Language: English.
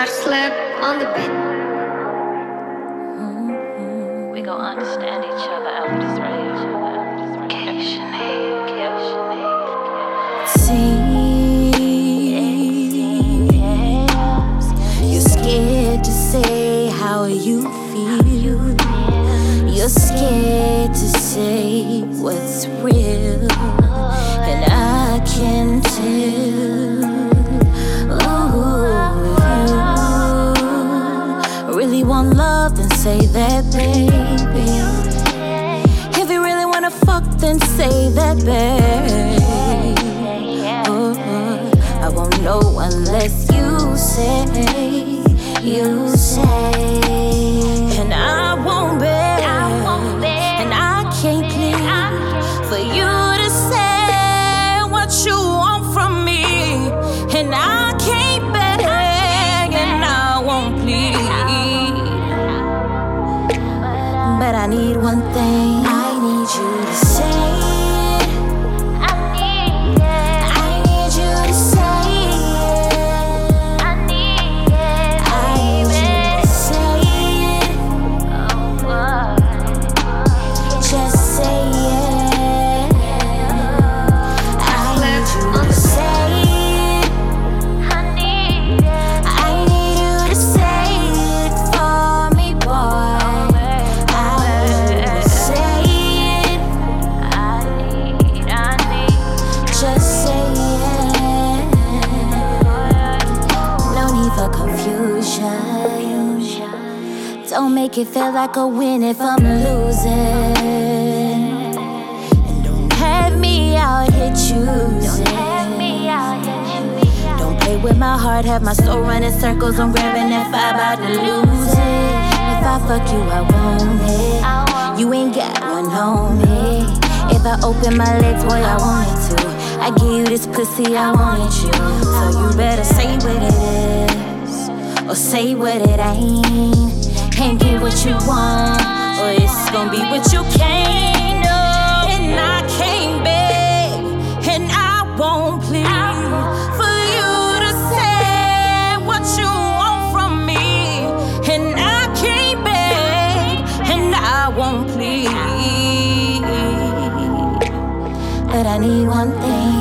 I've slept on the bed. We gon' understand each other after this right here. Kay Chezna. See, you're scared to say how you feel. You're scared to say what's real, and I can tell. Oh, really want love, then say that, baby. If you really wanna fuck, then say that, baby. Oh, I won't know unless you say, you say, and I won't be. But I need one thing. I need you to say it. I need you to say it. I need you to say it. Just say it. I need you to say it. I need you to say it for me, boy. Just say it. No need for confusion. Don't make it feel like a win if I'm losing. And don't have me out here choosing. Don't play with my heart, have my soul running circles. I'm grabbing that vibe out to lose it. If I fuck you, I want it. You ain't got one on me. If I open my legs, boy, I want it to. I give you this pussy, I wanted you. So you better say what it is, or say what it ain't. And get what you want, or it's gonna be what you can't. No, and I can't beg, and I won't plead for you to say what you want from me. And I can't beg, and I won't plead. But I need one thing.